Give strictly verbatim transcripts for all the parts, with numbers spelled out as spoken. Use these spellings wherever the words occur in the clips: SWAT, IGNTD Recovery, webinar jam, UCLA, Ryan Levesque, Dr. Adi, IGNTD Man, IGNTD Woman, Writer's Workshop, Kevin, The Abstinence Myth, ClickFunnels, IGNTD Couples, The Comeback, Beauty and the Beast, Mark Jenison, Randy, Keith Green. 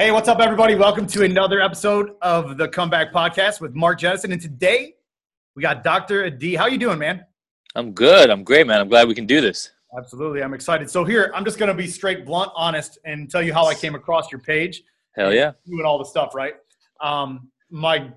Hey, what's up, everybody? Welcome to another episode of The Comeback Podcast with Mark Jenison. And today, we got Doctor Adi. How you doing, man? I'm good. I'm great, man. I'm glad we can do this. Absolutely. I'm excited. So here, I'm just going to be straight, blunt, honest, and tell you how I came across your page. Hell yeah. Doing all the stuff, right? Um, my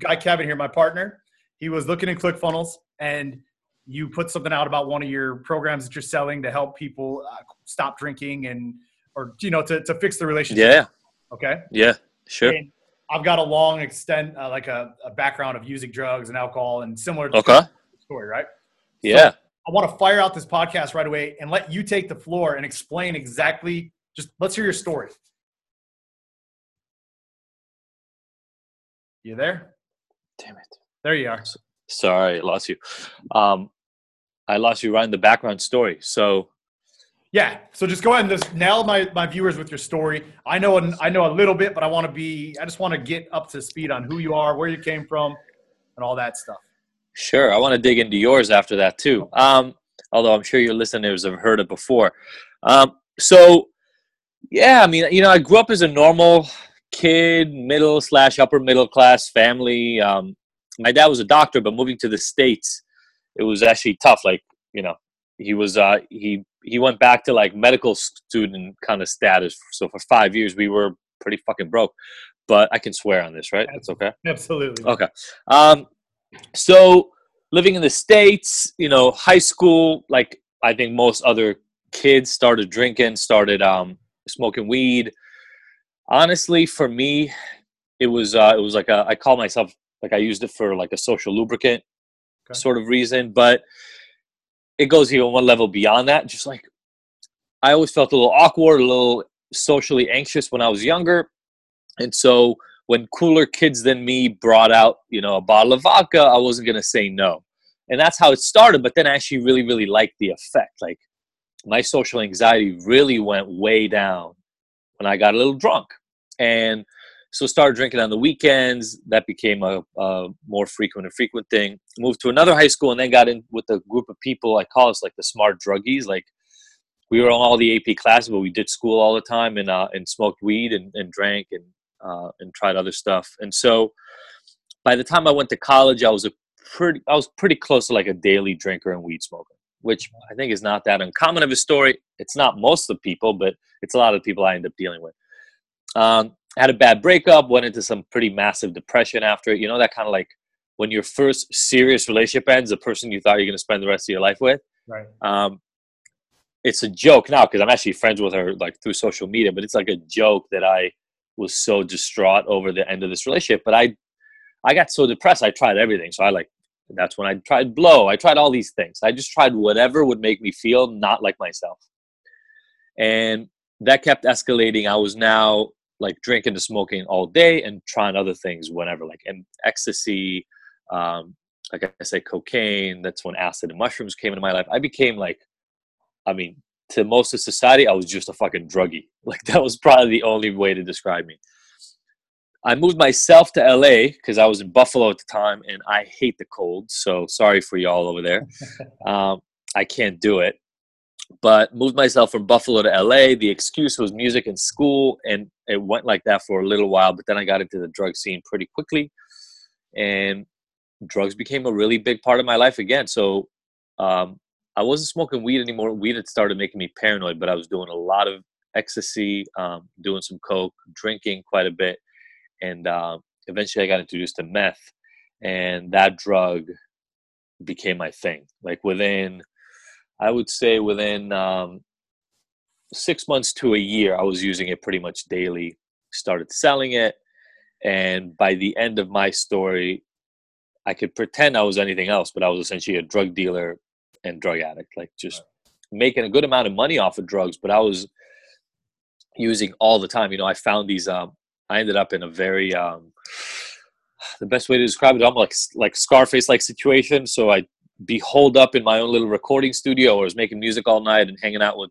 guy, Kevin here, my partner, he was looking in ClickFunnels, and you put something out about one of your programs that you're selling to help people uh, stop drinking and, or, you know, to, to fix the relationship. Yeah. Okay. Yeah, sure. And I've got a long extent, uh, like a, a background of using drugs and alcohol and similar to okay. the story, right? Yeah. So I want to fire out this podcast right away and let you take the floor and explain exactly, just let's hear your story. You there? Damn it. There you are. Sorry, I lost you. Um, I lost you right in the background story. So yeah. So just go ahead and just nail my, my viewers with your story. I know, I know a little bit, but I want to be, I just want to get up to speed on who you are, where you came from, and all that stuff. Sure. I want to dig into yours after that too. Um, although I'm sure your listeners have heard it before. Um, so yeah, I mean, you know, I grew up as a normal kid, middle slash upper middle class family. Um, my dad was a doctor, but moving to the States, it was actually tough. Like, you know, he was, uh, he, he went back to like medical student kind of status. So for five years, we were pretty fucking broke, but I can swear on this, right? That's okay. Absolutely. Okay. Um, so living in the States, you know, high school, like I think most other kids started drinking, started, um, smoking weed. Honestly, for me, it was, uh, it was like a, I call myself, like I used it for like a social lubricant okay. sort of reason, but it goes even one level beyond that. Just like I always felt a little awkward, a little socially anxious when I was younger. And so when cooler kids than me brought out, you know, a bottle of vodka, I wasn't going to say no. And that's how it started. But then I actually really, really liked the effect. Like my social anxiety really went way down when I got a little drunk. And so started drinking on the weekends. That became a, a more frequent and frequent thing. Moved to another high school and then got in with a group of people. I call us like the smart druggies. Like we were on all the A P classes, but we did school all the time and uh, and smoked weed and, and drank and uh, and tried other stuff. And so by the time I went to college, I was a pretty I was pretty close to like a daily drinker and weed smoker, which I think is not that uncommon of a story. It's not most of the people, but it's a lot of the people I end up dealing with. Um, had a bad breakup, went into some pretty massive depression after it. You know, that kind of like when your first serious relationship ends, the person you thought you're going to spend the rest of your life with. Right. Um, it's a joke now because I'm actually friends with her like through social media, but it's like a joke that I was so distraught over the end of this relationship. But I, I got so depressed. I tried everything. So I like, that's when I tried blow. I tried all these things. I just tried whatever would make me feel not like myself. And that kept escalating. I was now like drinking to smoking all day and trying other things whenever, like and ecstasy, um, like I say, cocaine. That's when acid and mushrooms came into my life. I became like, I mean, to most of society, I was just a fucking druggie. Like that was probably the only way to describe me. I moved myself to L A because I was in Buffalo at the time and I hate the cold. So sorry for y'all over there. um, I can't do it. But moved myself from Buffalo to L A. The excuse was music and school, and it went like that for a little while. But then I got into the drug scene pretty quickly, and drugs became a really big part of my life again. So um, I wasn't smoking weed anymore. Weed had started making me paranoid, but I was doing a lot of ecstasy, um, doing some coke, drinking quite a bit, and uh, eventually I got introduced to meth, and that drug became my thing. Like within... I would say within um, six months to a year, I was using it pretty much daily, started selling it. And by the end of my story, I could pretend I was anything else, but I was essentially a drug dealer and drug addict, like just making a good amount of money off of drugs, but I was using all the time. You know, I found these, um, I ended up in a very, um, the best way to describe it, almost like, like Scarface-like situation. So I be holed up in my own little recording studio or was making music all night and hanging out with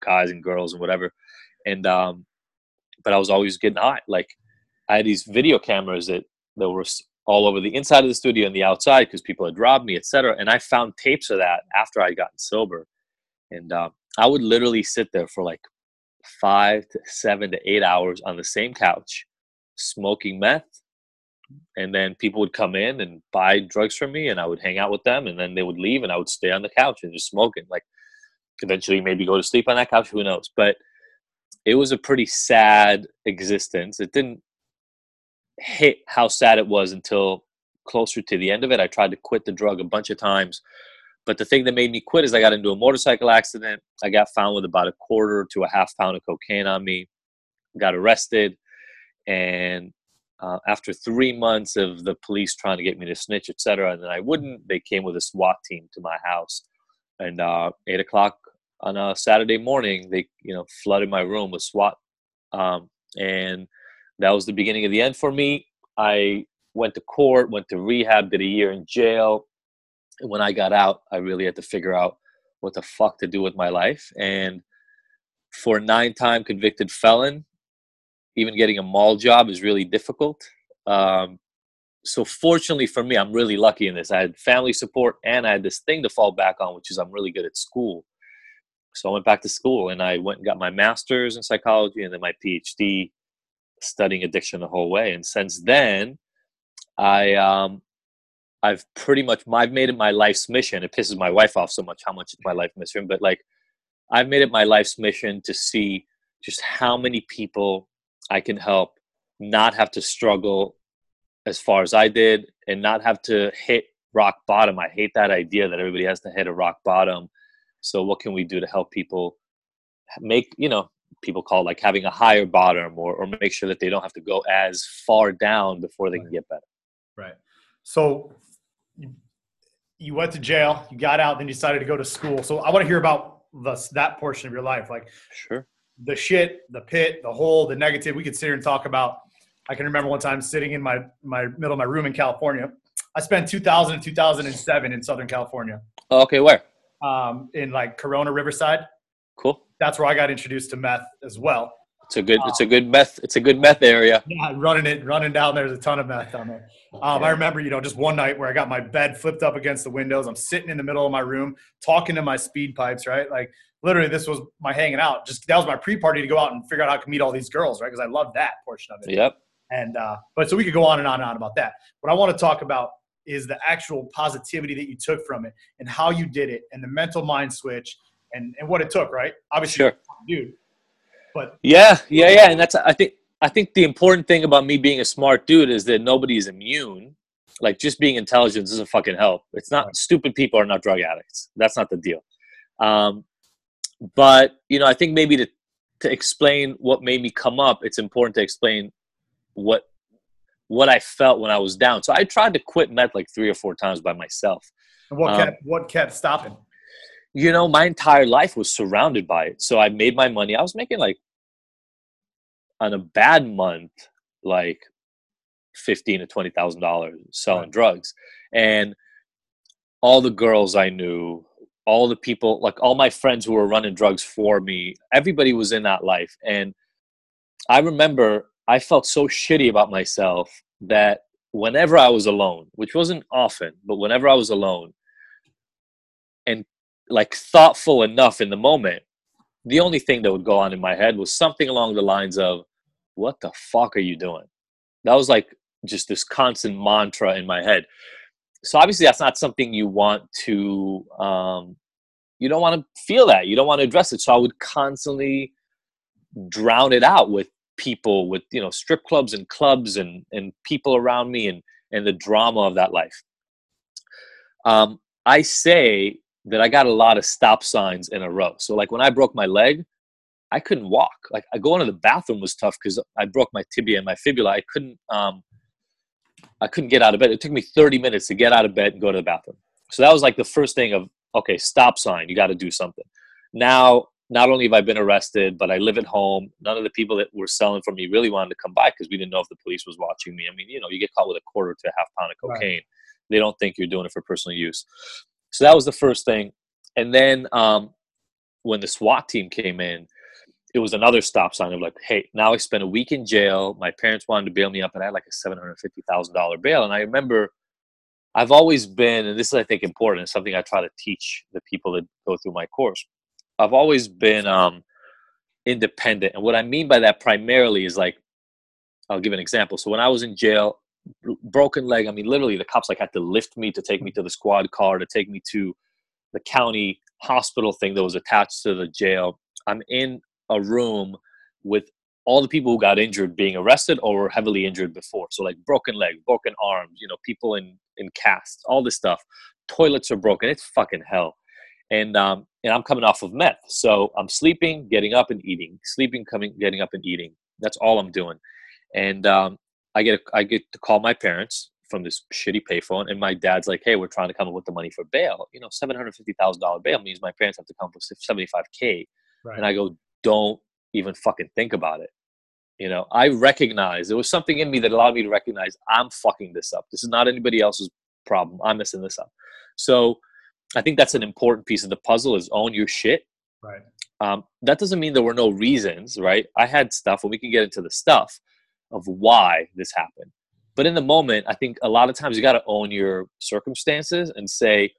guys and girls and whatever. And, um, but I was always getting hot. Like I had these video cameras that, that were all over the inside of the studio and the outside because people had robbed me, et cetera. And I found tapes of that after I got sober. And, um, I would literally sit there for like five to seven to eight hours on the same couch smoking meth. And then people would come in and buy drugs from me, and I would hang out with them, and then they would leave, and I would stay on the couch and just smoking. Like, eventually maybe go to sleep on that couch, who knows? But it was a pretty sad existence. It didn't hit how sad it was until closer to the end of it. I tried to quit the drug a bunch of times. But the thing that made me quit is I got into a motorcycle accident. I got found with about a quarter to a half pound of cocaine on me, got arrested. And uh, after three months of the police trying to get me to snitch, et cetera, and then I wouldn't, they came with a SWAT team to my house. And uh, eight o'clock on a Saturday morning, they, you know, flooded my room with SWAT. Um, and that was the beginning of the end for me. I went to court, went to rehab, did a year in jail. And when I got out, I really had to figure out what the fuck to do with my life. And for a nine-time convicted felon, even getting a mall job is really difficult. Um, so fortunately for me, I'm really lucky in this. I had family support and I had this thing to fall back on, which is I'm really good at school. So I went back to school and I went and got my master's in psychology and then my PhD studying addiction the whole way. And since then, I... Um, I've pretty much, I've made it my life's mission. It pisses my wife off so much how much it's my life's mission, but like I've made it my life's mission to see just how many people I can help not have to struggle as far as I did and not have to hit rock bottom. I hate that idea that everybody has to hit a rock bottom. So what can we do to help people make, you know, people call it like having a higher bottom or, or make sure that they don't have to go as far down before they can get better. Right. So you went to jail, you got out, then you decided to go to school. So I want to hear about the, that portion of your life. Like sure. The shit, the pit, the hole, the negative. We could sit here and talk about, I can remember one time sitting in my, my middle of my room in California. I spent two thousand and two thousand seven in Southern California. Oh, okay. Where? Um, in like Corona, Riverside. Cool. That's where I got introduced to meth as well. It's a good, it's a good meth. It's a good meth area. Yeah, running it, running down. There's a ton of meth down there. Um, yeah. I remember, you know, just one night where I got my bed flipped up against the windows. I'm sitting in the middle of my room talking to my speed pipes, right? Like literally this was my hanging out. Just that was my pre-party to go out and figure out how I can meet all these girls, right? Because I love that portion of it. Yep. And, uh, but so we could go on and on and on about that. What I want to talk about is the actual positivity that you took from it and how you did it and the mental mind switch and, and what it took, right? Obviously, sure. Dude. But yeah, yeah, yeah. And that's, I think, I think the important thing about me being a smart dude is that nobody is immune. Like just being intelligent doesn't fucking help. It's not, stupid people are not drug addicts. That's not the deal. Um, but you know, I think maybe to, to explain what made me come up, it's important to explain what, what I felt when I was down. So I tried to quit meth like three or four times by myself. And what kept, um, what kept stopping? You know, my entire life was surrounded by it. So I made my money. I was making like on a bad month, like fifteen to twenty thousand dollars selling right. drugs. And all the girls I knew, all the people, like all my friends who were running drugs for me, everybody was in that life. And I remember I felt so shitty about myself that whenever I was alone, which wasn't often, but whenever I was alone and like thoughtful enough in the moment, the only thing that would go on in my head was something along the lines of, what the fuck are you doing? That was like just this constant mantra in my head. So obviously that's not something you want to, um, you don't want to feel that. You don't want to address it. So I would constantly drown it out with people, with, you know, strip clubs and clubs and, and people around me and, and the drama of that life. Um, I say, that I got a lot of stop signs in a row. So like when I broke my leg, I couldn't walk. Like I going to the bathroom was tough because I broke my tibia and my fibula. I couldn't, um, I couldn't get out of bed. It took me thirty minutes to get out of bed and go to the bathroom. So that was like the first thing of, okay, stop sign, you got to do something. Now, not only have I been arrested, but I live at home. None of the people that were selling for me really wanted to come by because we didn't know if the police was watching me. I mean, you know, you get caught with a quarter to a half pound of cocaine. Right. They don't think you're doing it for personal use. So that was the first thing. And then um, when the SWAT team came in, it was another stop sign of like, hey, now I spent a week in jail. My parents wanted to bail me up and I had like a seven hundred fifty thousand dollars bail. And I remember I've always been, and this is, I think, important. It's something I try to teach the people that go through my course. I've always been um, independent. And what I mean by that primarily is, like, I'll give an example. So when I was in jail, broken leg, I mean, literally the cops like had to lift me to take me to the squad car, to take me to the county hospital thing that was attached to the jail. I'm in a room with all the people who got injured being arrested or were heavily injured before. So like broken leg, broken arms, you know, people in, in casts, all this stuff. Toilets are broken. It's fucking hell. And, um, and I'm coming off of meth. So I'm sleeping, getting up and eating, sleeping, coming, getting up and eating. That's all I'm doing. And, um, I get, a, I get to call my parents from this shitty payphone, and my dad's like, "Hey, we're trying to come up with the money for bail. You know, seven hundred fifty thousand dollars bail means my parents have to come up with seventy-five K. Right. And I go, "Don't even fucking think about it." You know, I recognize there was something in me that allowed me to recognize I'm fucking this up. This is not anybody else's problem. I'm messing this up. So I think that's an important piece of the puzzle, is own your shit. Right. Um, that doesn't mean there were no reasons, right? I had stuff, and we can get into the stuff of why this happened. But in the moment, I think a lot of times you got to own your circumstances and say,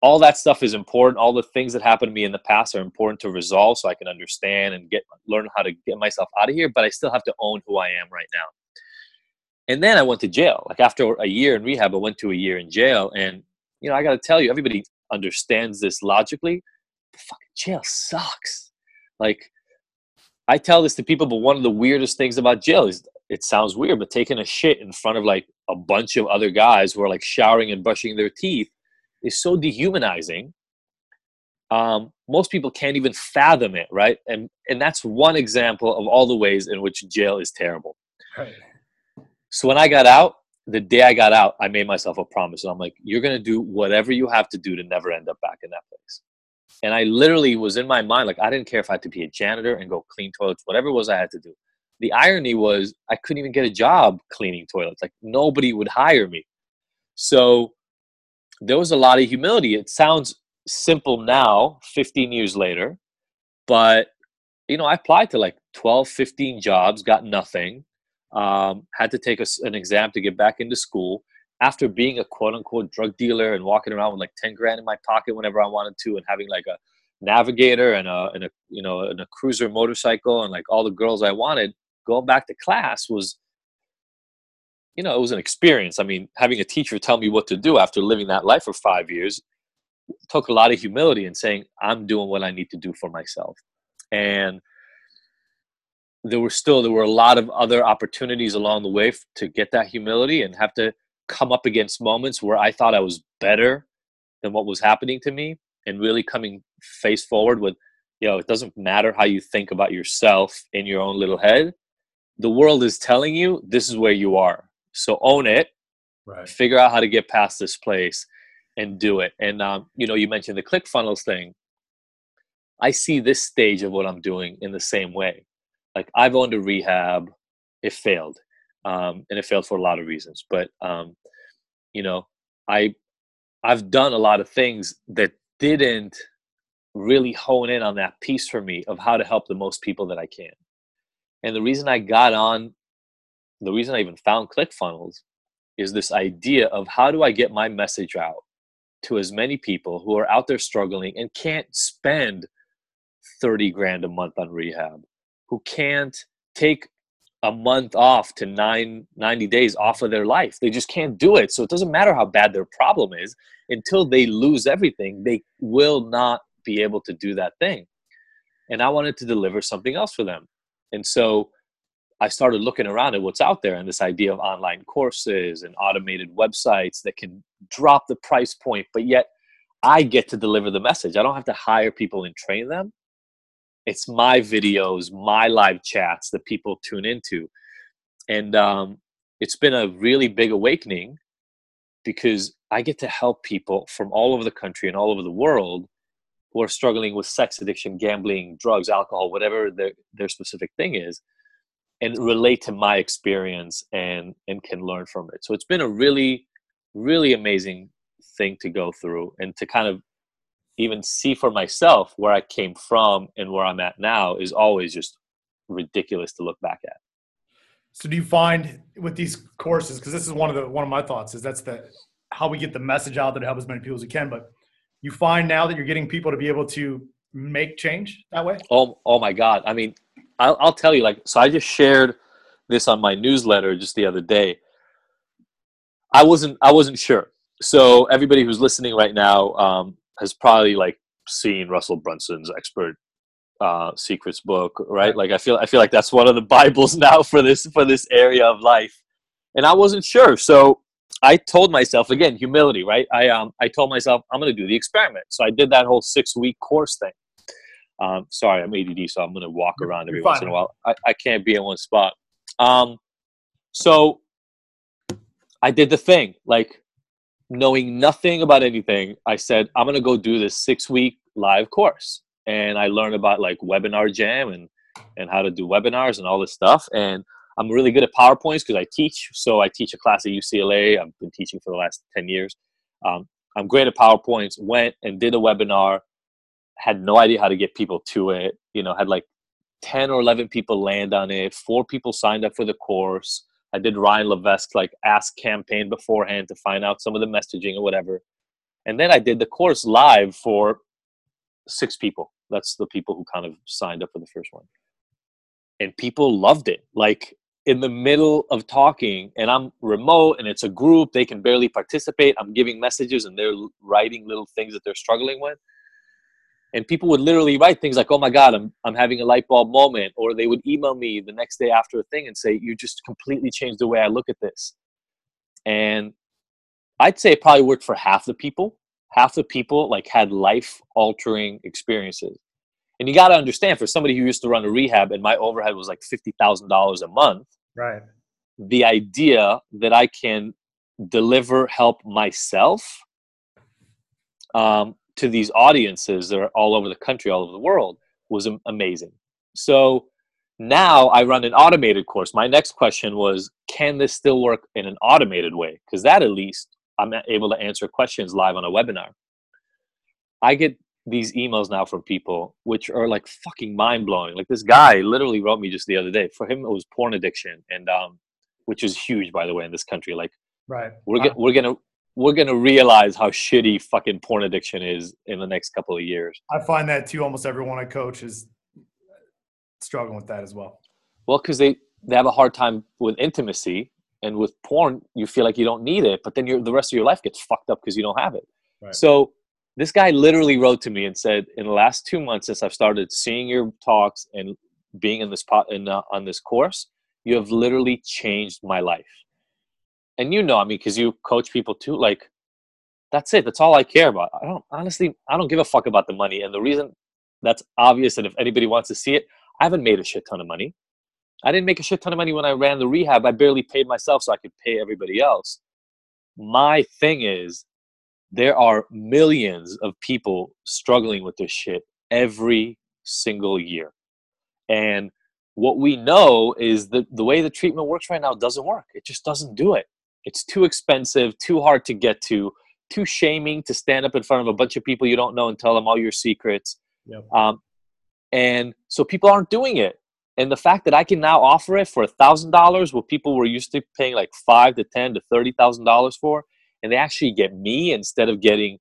all that stuff is important. All the things that happened to me in the past are important to resolve so I can understand and get learn how to get myself out of here. But I still have to own who I am right now. And then I went to jail. Like after a year in rehab, I went to a year in jail. And, you know, I got to tell you, everybody understands this logically. But fucking jail sucks. Like, I tell this to people, but one of the weirdest things about jail is, it sounds weird, but taking a shit in front of like a bunch of other guys who are like showering and brushing their teeth is so dehumanizing. Um, most people can't even fathom it, right? And and that's one example of all the ways in which jail is terrible. Right. So when I got out, the day I got out, I made myself a promise. And I'm like, you're going to do whatever you have to do to never end up back in that place. And I literally was in my mind, like, I didn't care if I had to be a janitor and go clean toilets, whatever it was I had to do. The irony was I couldn't even get a job cleaning toilets. Like, nobody would hire me. So there was a lot of humility. It sounds simple now, fifteen years later, but, you know, I applied to like twelve, fifteen jobs, got nothing, um, had to take a, an exam to get back into school. After being a quote unquote drug dealer and walking around with like ten grand in my pocket whenever I wanted to, and having like a Navigator and a, and a, you know, and a cruiser motorcycle and like all the girls I wanted, going back to class was, you know, it was an experience. I mean, having a teacher tell me what to do after living that life for five years took a lot of humility and saying, I'm doing what I need to do for myself. And there were still, there were a lot of other opportunities along the way to get that humility and have to come up against moments where I thought I was better than what was happening to me, and really coming face forward with, you know, it doesn't matter how you think about yourself in your own little head. The world is telling you this is where you are. So own it, right? Figure out how to get past this place and do it. And, um, you know, you mentioned the ClickFunnels thing. I see this stage of what I'm doing in the same way. Like, I've owned a rehab. It failed. Um, and it failed for a lot of reasons. But, um, you know, I, I've done a lot of things that didn't really hone in on that piece for me of how to help the most people that I can. And the reason I got on, the reason I even found ClickFunnels is this idea of, how do I get my message out to as many people who are out there struggling and can't spend thirty grand a month on rehab, who can't take a month off to nine, ninety days off of their life. They just can't do it. So it doesn't matter how bad their problem is. Until they lose everything, they will not be able to do that thing. And I wanted to deliver something else for them. And so I started looking around at what's out there, and this idea of online courses and automated websites that can drop the price point, but yet I get to deliver the message. I don't have to hire people and train them. It's my videos, my live chats that people tune into. And um, it's been a really big awakening, because I get to help people from all over the country and all over the world who are struggling with sex addiction, gambling, drugs, alcohol, whatever their, their specific thing is, and relate to my experience and, and can learn from it. So it's been a really, really amazing thing to go through, and to kind of even see for myself where I came from and where I'm at now is always just ridiculous to look back at. So do you find with these courses, because this is one of the, one of my thoughts is that's the, how we get the message out there to help as many people as we can. But you find now that you're getting people to be able to make change that way? Oh, oh my God. I mean, I'll, I'll tell you, like, so I just shared this on my newsletter just the other day. I wasn't, I wasn't sure. So everybody who's listening right now um, has probably like seen Russell Brunson's Expert uh, Secrets book, right? Like, I feel, I feel like that's one of the Bibles now for this, for this area of life. And I wasn't sure. So I told myself, again, humility, right? I, um, I told myself, I'm going to do the experiment. So I did that whole six week course thing. Um, sorry, I'm A D D, so I'm going to walk around every once in a while. I, I can't be in one spot. Um, so I did the thing, like knowing nothing about anything. I said, I'm going to go do this six week live course. And I learned about like webinar jam and, and how to do webinars and all this stuff. And I'm really good at PowerPoints because I teach. So I teach a class at U C L A. I've been teaching for the last ten years. Um, I'm great at PowerPoints. Went and did a webinar. Had no idea how to get people to it. You know, had like ten or eleven people land on it. Four people signed up for the course. I did Ryan Levesque like ask campaign beforehand to find out some of the messaging or whatever. And then I did the course live for six people. That's the people who kind of signed up for the first one. And people loved it. Like, in the middle of talking, and I'm remote and it's a group, they can barely participate. I'm giving messages and they're writing little things that they're struggling with. And people would literally write things like, oh my God, I'm I'm having a light bulb moment. Or they would email me the next day after a thing and say, you just completely changed the way I look at this. And I'd say it probably worked for half the people. Half the people like had life altering experiences. And you got to understand, for somebody who used to run a rehab and my overhead was like fifty thousand dollars a month, right? The idea that I can deliver help myself um, to these audiences that are all over the country, all over the world, was amazing. So now I run an automated course. My next question was, can this still work in an automated way? Because that, at least, I'm able to answer questions live on a webinar. I get these emails now from people, which are like fucking mind blowing. Like, this guy literally wrote me just the other day. For him, it was porn addiction, and um, which is huge, by the way, in this country. Like, right, we're wow. ge- we're gonna we're gonna realize how shitty fucking porn addiction is in the next couple of years. I find that too. Almost everyone I coach is struggling with that as well. Well, because they they have a hard time with intimacy, and with porn, you feel like you don't need it, but then you're, the rest of your life gets fucked up because you don't have it. Right. So this guy literally wrote to me and said, in the last two months since I've started seeing your talks and being in this pot in uh, on this course, you have literally changed my life. And you know, I mean, because you coach people too, like, that's it. That's all I care about. I don't, honestly, I don't give a fuck about the money. And the reason that's obvious, and if anybody wants to see it, I haven't made a shit ton of money. I didn't make a shit ton of money when I ran the rehab. I barely paid myself so I could pay everybody else. My thing is, there are millions of people struggling with this shit every single year. And what we know is that the way the treatment works right now doesn't work. It just doesn't do it. It's too expensive, too hard to get to, too shaming to stand up in front of a bunch of people you don't know and tell them all your secrets. Yep. Um, and so people aren't doing it. And the fact that I can now offer it for one thousand dollars, what people were used to paying like five to ten to thirty thousand dollars for, and they actually get me instead of getting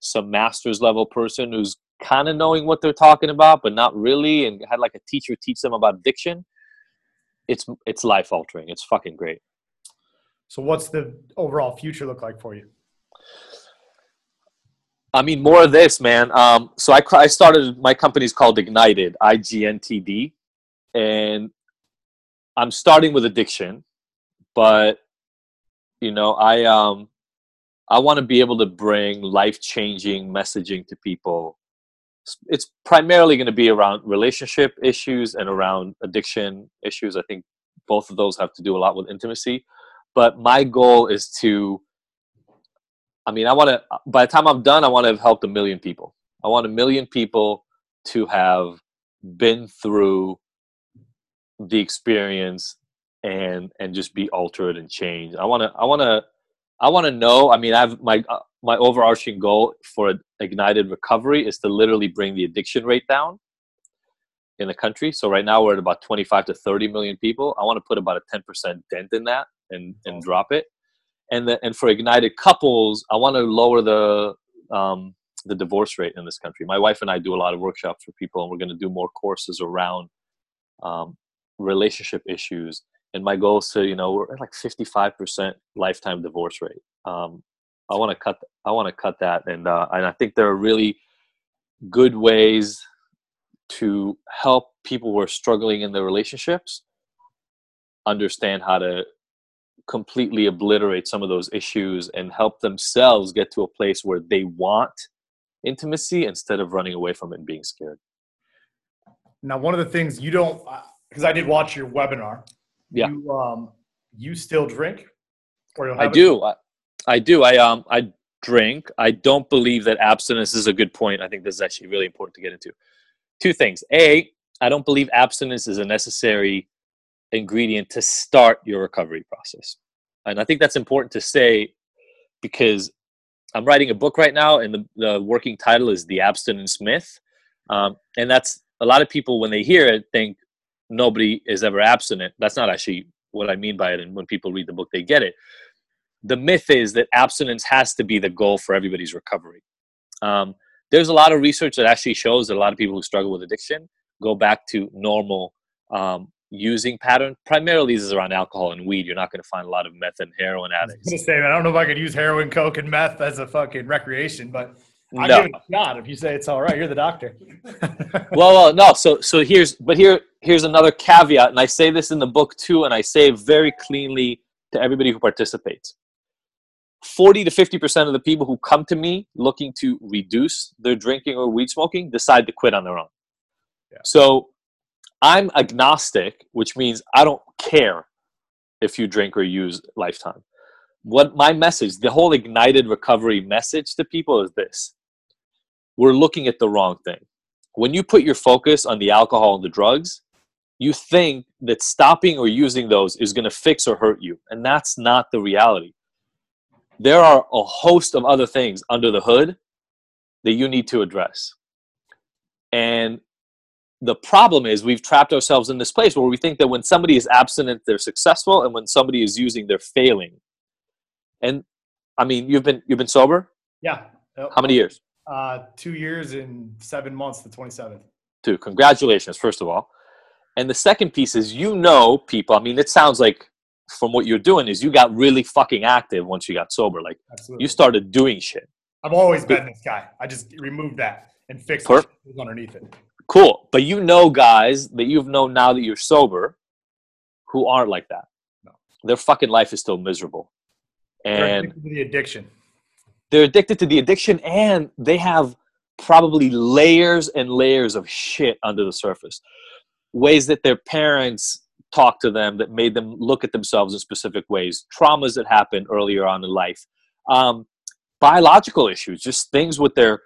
some master's level person who's kind of knowing what they're talking about, but not really, and had like a teacher teach them about addiction. It's it's life altering. It's fucking great. So what's the overall future look like for you? I mean, more of this, man. Um, so I, I started, my company's called IGNTD, I G N T D. And I'm starting with addiction, but you know, I, um, I want to be able to bring life-changing messaging to people. It's primarily going to be around relationship issues and around addiction issues. I think both of those have to do a lot with intimacy. But my goal is to, I mean, I want to, by the time I'm done, I want to have helped a million people. I want a million people to have been through the experience and and just be altered and changed. I want to, I want to, I want to know, I mean, I've my uh, my overarching goal for IGNTD Recovery is to literally bring the addiction rate down in the country. So right now we're at about twenty-five to thirty million people. I want to put about a ten percent dent in that and, and drop it. And the, and for IGNTD Couples, I want to lower the um, the divorce rate in this country. My wife and I do a lot of workshops for people, and we're going to do more courses around um, relationship issues. And my goal is to, you know, we're at like fifty-five percent lifetime divorce rate. Um, I want to cut, I want to cut that. And, uh, and I think there are really good ways to help people who are struggling in their relationships understand how to completely obliterate some of those issues and help themselves get to a place where they want intimacy instead of running away from it and being scared. Now, one of the things you don't, because I did watch your webinar. Yeah. You, um, you still drink? Or you'll have I, do. I, I do. I do. Um, I drink. I don't believe that abstinence is a good point. I think this is actually really important to get into. Two things. A, I don't believe abstinence is a necessary ingredient to start your recovery process. And I think that's important to say because I'm writing a book right now, and the, the working title is The Abstinence Myth. Um, and that's a lot of people, when they hear it, think nobody is ever abstinent. That's not actually what I mean by it. And when people read the book, they get it. The myth is that abstinence has to be the goal for everybody's recovery. Um, there's a lot of research that actually shows that a lot of people who struggle with addiction go back to normal um, using pattern. Primarily, this is around alcohol and weed. You're not going to find a lot of meth and heroin addicts. I was gonna say, I don't know if I could use heroin, coke, and meth as a fucking recreation, but I'll no. give it a shot. If you say it's all right, you're the doctor. well, well, no. So, so here's, but here, here's another caveat, and I say this in the book too, and I say it very cleanly to everybody who participates. forty to fifty percent of the people who come to me looking to reduce their drinking or weed smoking decide to quit on their own. Yeah. So I'm agnostic, which means I don't care if you drink or use lifetime. What my message, the whole Ignited Recovery message to people is this: we're looking at the wrong thing. When you put your focus on the alcohol and the drugs, you think that stopping or using those is going to fix or hurt you. And that's not the reality. There are a host of other things under the hood that you need to address. And the problem is we've trapped ourselves in this place where we think that when somebody is abstinent, they're successful, and when somebody is using, they're failing. And I mean, you've been you've been sober? Yeah. Yep. How many years? Uh, two years and seven months, the twenty-seventh. Dude, congratulations, first of all. And the second piece is, you know, people, I mean, it sounds like from what you're doing is you got really fucking active once you got sober. Like, absolutely. You started doing shit. I've always been this guy. I just removed that and fixed Perf- it underneath it. Cool. But you know guys that you've known now that you're sober who aren't like that. No. Their fucking life is still miserable. And they're addicted to the addiction. They're addicted to the addiction, and they have probably layers and layers of shit under the surface. Ways that their parents talk to them that made them look at themselves in specific ways, traumas that happened earlier on in life, um, biological issues, just things with their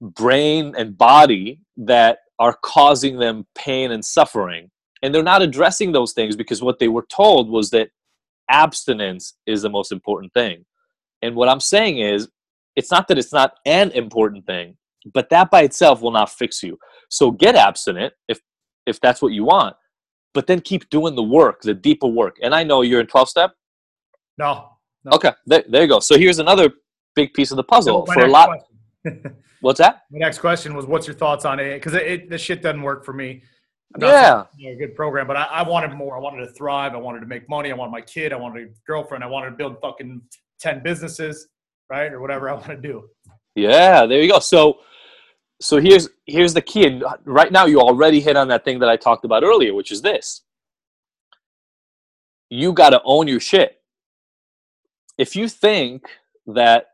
brain and body that are causing them pain and suffering. And they're not addressing those things because what they were told was that abstinence is the most important thing. And what I'm saying is, it's not that it's not an important thing, but that by itself will not fix you. So get abstinent if if that's what you want. But then keep doing the work, the deeper work. And I know you're in twelve-step? No, no. Okay, there, there you go. So here's another big piece of the puzzle. So for a lot. What's that? My next question was, what's your thoughts on A A? Because it, it, this shit doesn't work for me. I'm not yeah. saying it's a good program, but I, I wanted more. I wanted to thrive. I wanted to make money. I wanted my kid. I wanted a girlfriend. I wanted to build fucking ten businesses, right? Or whatever I want to do. Yeah, there you go. So... So here's here's the key, and right now you already hit on that thing that I talked about earlier, which is this. You got to own your shit. If you think that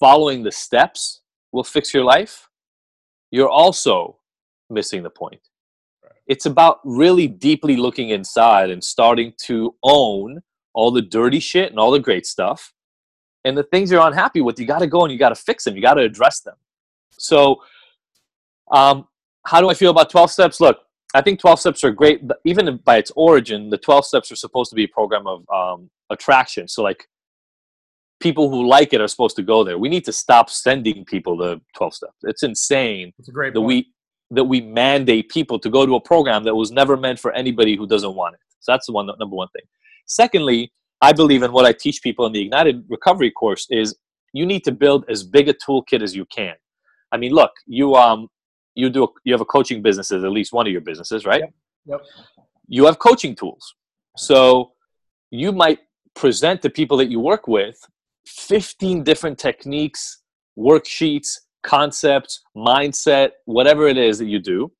following the steps will fix your life, you're also missing the point. It's about really deeply looking inside and starting to own all the dirty shit and all the great stuff. And the things you're unhappy with, you got to go and you got to fix them. You got to address them. So... Um, how do I feel about twelve steps? Look, I think twelve steps are great. Even by its origin, the twelve steps are supposed to be a program of um, attraction. So like people who like it are supposed to go there. We need to stop sending people the twelve steps. It's insane it's a great that point. we that we mandate people to go to a program that was never meant for anybody who doesn't want it. So that's the one number one thing. Secondly, I believe in what I teach people in the Ignited Recovery course is you need to build as big a toolkit as you can. I mean, look, you um, you do a, you have a coaching business as at least one of your businesses, right? Yep. Yep. You have coaching tools, so you might present to people that you work with fifteen different techniques, worksheets, concepts, mindset, whatever it is that you do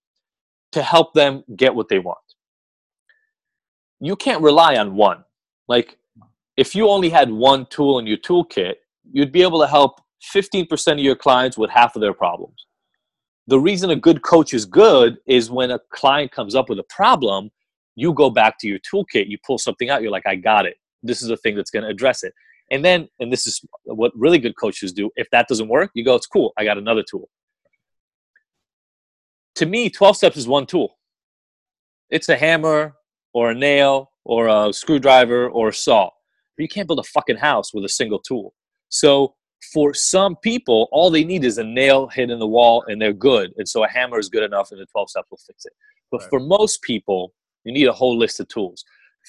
to help them get what they want. You can't rely on one. Like, if you only had one tool in your toolkit, you'd be able to help fifteen percent of your clients with half of their problems. The reason a good coach is good is when a client comes up with a problem, you go back to your toolkit, you pull something out, you're like, I got it. This is the thing that's going to address it. And then, and this is what really good coaches do. If that doesn't work, you go, it's cool, I got another tool. To me, twelve steps is one tool. It's a hammer or a nail or a screwdriver or a saw. But you can't build a fucking house with a single tool. So for some people, all they need is a nail hit in the wall and they're good. And so a hammer is good enough and the twelve steps will fix it. But right. For most people, you need a whole list of tools.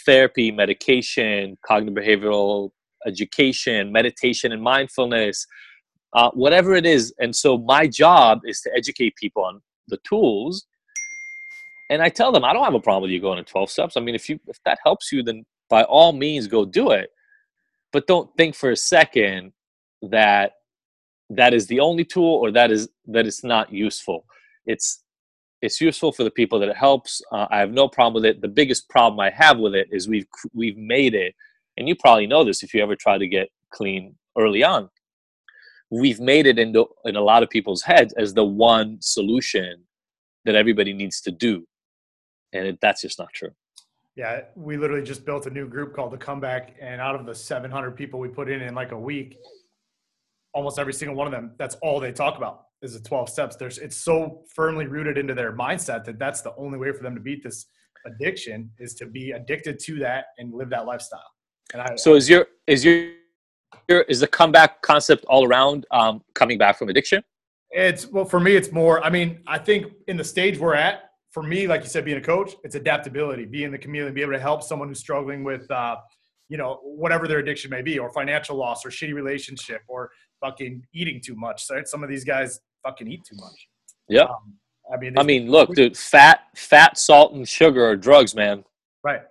Therapy, medication, cognitive behavioral education, meditation and mindfulness, uh, whatever it is. And so my job is to educate people on the tools. And I tell them, I don't have a problem with you going to twelve steps. I mean, if you if that helps you, then by all means, go do it. But don't think for a second that that is the only tool or that is that it's not useful. It's It's useful for the people that it helps. Uh, I have no problem with it. The biggest problem I have with it is we've we've made it, and you probably know this if you ever try to get clean early on. We've made it into in a lot of people's heads as the one solution that everybody needs to do, and it, that's just not true. Yeah, we literally just built a new group called The Comeback, and out of the seven hundred people we put in in like a week, almost every single one of them, that's all they talk about. Is the twelve steps. There's, it's so firmly rooted into their mindset that that's the only way for them to beat this addiction is to be addicted to that and live that lifestyle. And I, so is your, is your, is the comeback concept all around um, coming back from addiction? It's, well, for me, it's more, I mean, I think in the stage we're at, for me, like you said, being a coach, it's adaptability, being the chameleon, be able to help someone who's struggling with, uh, you know, whatever their addiction may be, or financial loss or shitty relationship or fucking eating too much. So some of these guys fucking eat too much. Yeah. Um, I mean, I mean, look, dude, fat, fat, salt, and sugar are drugs, man. Right.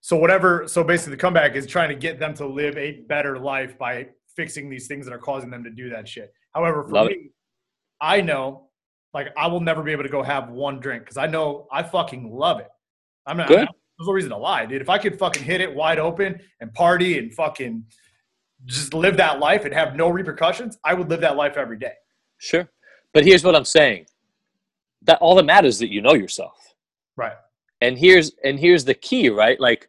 So whatever, so basically the comeback is trying to get them to live a better life by fixing these things that are causing them to do that shit. However, for Love me, it. I know, like, I will never be able to go have one drink because I know I fucking love it. I'm not, Good. I'm not, there's no reason to lie, dude. If I could fucking hit it wide open and party and fucking just live that life and have no repercussions, I would live that life every day. Sure. But here's what I'm saying. That all that matters is that you know yourself. Right. And here's and here's the key, right? Like,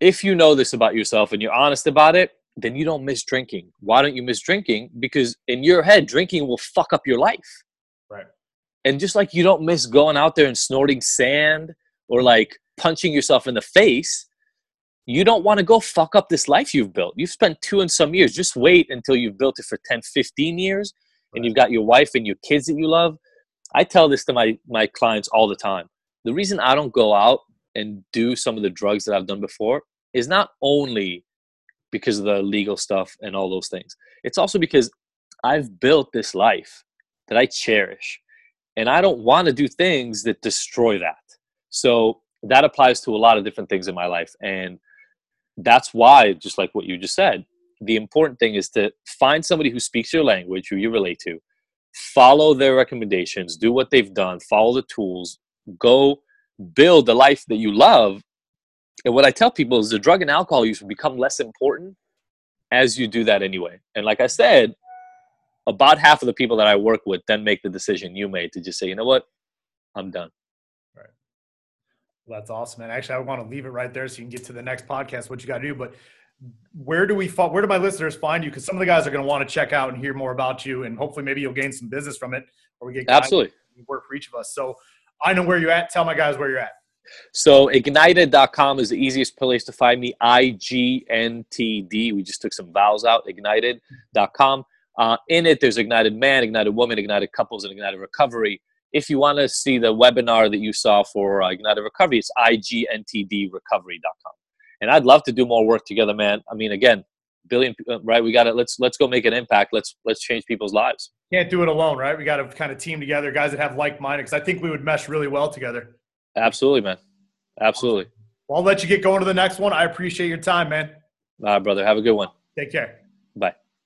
if you know this about yourself and you're honest about it, then you don't miss drinking. Why don't you miss drinking? Because in your head, drinking will fuck up your life. Right. And just like you don't miss going out there and snorting sand or like punching yourself in the face, you don't want to go fuck up this life you've built. You've spent two and some years. Just wait until you've built it for ten, fifteen years and you've got your wife and your kids that you love. I tell this to my, my clients all the time. The reason I don't go out and do some of the drugs that I've done before is not only because of the legal stuff and all those things. It's also because I've built this life that I cherish and I don't want to do things that destroy that. So that applies to a lot of different things in my life. And that's why, just like what you just said, the important thing is to find somebody who speaks your language, who you relate to, follow their recommendations, do what they've done, follow the tools, go build the life that you love. And what I tell people is the drug and alcohol use will become less important as you do that anyway. And like I said, about half of the people that I work with then make the decision you made to just say, you know what, I'm done. Well, that's awesome, man. Actually, I want to leave it right there so you can get to the next podcast, what you got to do. But where do we fall, where do my listeners find you? Because some of the guys are going to want to check out and hear more about you, and hopefully maybe you'll gain some business from it, or we get absolutely work for each of us. So I know where you're at. Tell my guys where you're at. So ignited dot com is the easiest place to find me. I G N T D. We just took some vowels out. ignited dot com. Uh, in it, there's IGNTD Man, IGNTD Woman, IGNTD Couples, and IGNTD Recovery. If you want to see the webinar that you saw for uh, IGNTD Recovery, it's I G N T D Recovery dot com. And I'd love to do more work together, man. I mean, again, billion, right? We got to, let's, let's go make an impact. Let's, let's change people's lives. Can't do it alone, right? We got to kind of team together, guys that have like-minded, because I think we would mesh really well together. Absolutely, man. Absolutely. Well, I'll let you get going to the next one. I appreciate your time, man. All right, brother. Have a good one. Take care. Bye.